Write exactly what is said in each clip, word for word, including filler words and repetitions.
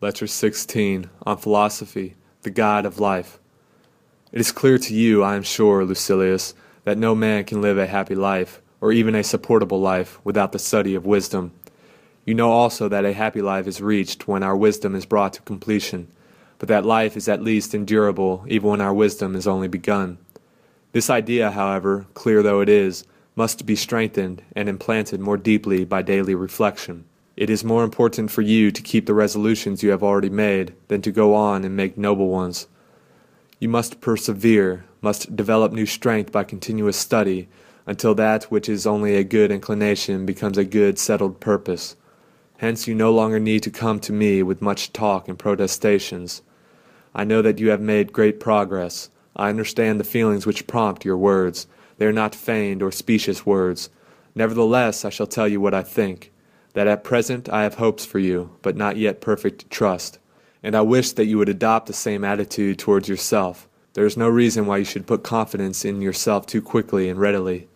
Lecture sixteen, on Philosophy, the God of Life. It is clear to you, I am sure, Lucilius, that no man can live a happy life, or even a supportable life, without the study of wisdom. You know also that a happy life is reached when our wisdom is brought to completion, but that life is at least endurable even when our wisdom is only begun. This idea, however, clear though it is, must be strengthened and implanted more deeply by daily reflection. It is more important for you to keep the resolutions you have already made than to go on and make noble ones. You must persevere, must develop new strength by continuous study, until that which is only a good inclination becomes a good settled purpose. Hence you no longer need to come to me with much talk and protestations. I know that you have made great progress. I understand the feelings which prompt your words. They are not feigned or specious words. Nevertheless, I shall tell you what I think. That at present I have hopes for you, but not yet perfect trust, and I wish that you would adopt the same attitude towards yourself. There is no reason why you should put confidence in yourself too quickly and readily.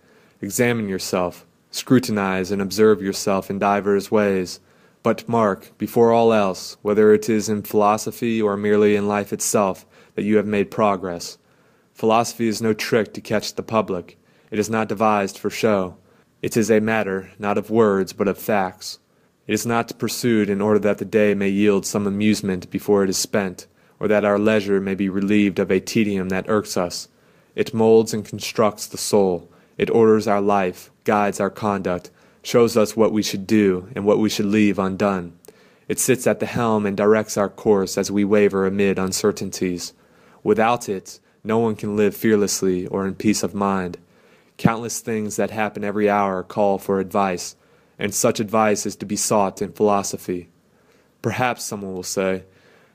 Examine yourself, scrutinize and observe yourself in divers ways, but mark, before all else, whether it is in philosophy or merely in life itself that you have made progress. Philosophy is no trick to catch the public. It is not devised for show. It is a matter, not of words, but of facts. It is not pursued in order that the day may yield some amusement before it is spent, or that our leisure may be relieved of a tedium that irks us. It molds and constructs the soul. It orders our life, guides our conduct, shows us what we should do and what we should leave undone. It sits at the helm and directs our course as we waver amid uncertainties. Without it, no one can live fearlessly or in peace of mind. Countless things that happen every hour call for advice, and such advice is to be sought in philosophy. Perhaps someone will say,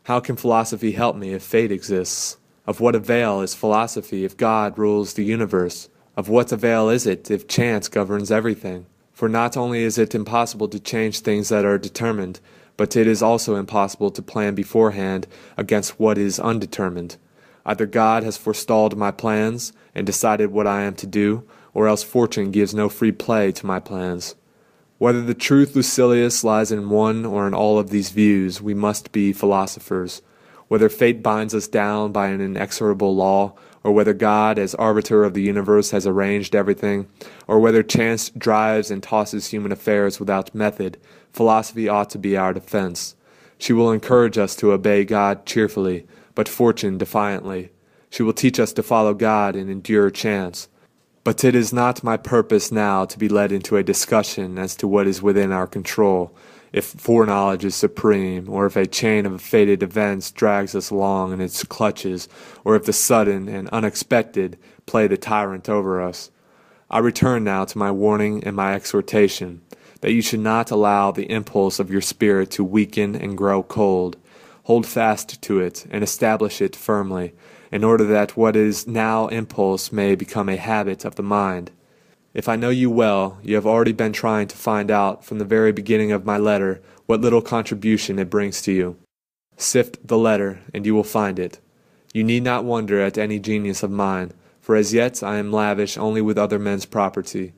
"How can philosophy help me if fate exists? Of what avail is philosophy if God rules the universe? Of what avail is it if chance governs everything? For not only is it impossible to change things that are determined, but it is also impossible to plan beforehand against what is undetermined. Either God has forestalled my plans and decided what I am to do, or else fortune gives no free play to my plans." Whether the truth, Lucilius, lies in one or in all of these views, we must be philosophers. Whether fate binds us down by an inexorable law, or whether God, as arbiter of the universe, has arranged everything, or whether chance drives and tosses human affairs without method, philosophy ought to be our defense. She will encourage us to obey God cheerfully, but fortune defiantly. She will teach us to follow God and endure chance. But it is not my purpose now to be led into a discussion as to what is within our control, if foreknowledge is supreme, or if a chain of fated events drags us along in its clutches, or if the sudden and unexpected play the tyrant over us. I return now to my warning and my exhortation, that you should not allow the impulse of your spirit to weaken and grow cold. Hold fast to it, and establish it firmly, in order that what is now impulse may become a habit of the mind. If I know you well, you have already been trying to find out, from the very beginning of my letter, what little contribution it brings to you. Sift the letter, and you will find it. You need not wonder at any genius of mine, for as yet I am lavish only with other men's property.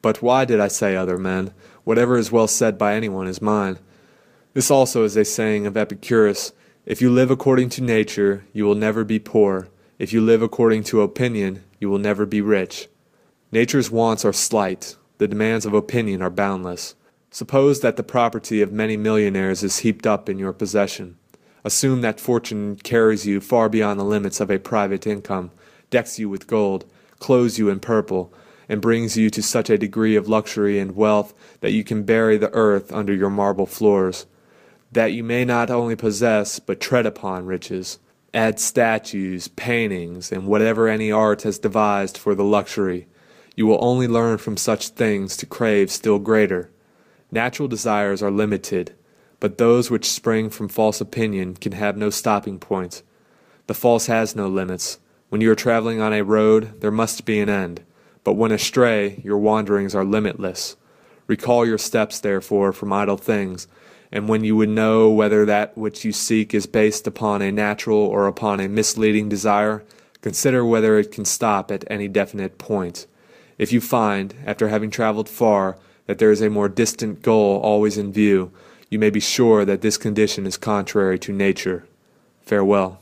But why did I say other men? Whatever is well said by anyone is mine. This also is a saying of Epicurus: if you live according to nature, you will never be poor. If you live according to opinion, you will never be rich. Nature's wants are slight. The demands of opinion are boundless. Suppose that the property of many millionaires is heaped up in your possession. Assume that fortune carries you far beyond the limits of a private income, decks you with gold, clothes you in purple, and brings you to such a degree of luxury and wealth that you can bury the earth under your marble floors, that you may not only possess, but tread upon riches. Add statues, paintings, and whatever any art has devised for the luxury. You will only learn from such things to crave still greater. Natural desires are limited, but those which spring from false opinion can have no stopping point. The false has no limits. When you are traveling on a road, there must be an end, but when astray, your wanderings are limitless. Recall your steps, therefore, from idle things, and when you would know whether that which you seek is based upon a natural or upon a misleading desire, consider whether it can stop at any definite point. If you find, after having traveled far, that there is a more distant goal always in view, you may be sure that this condition is contrary to nature. Farewell.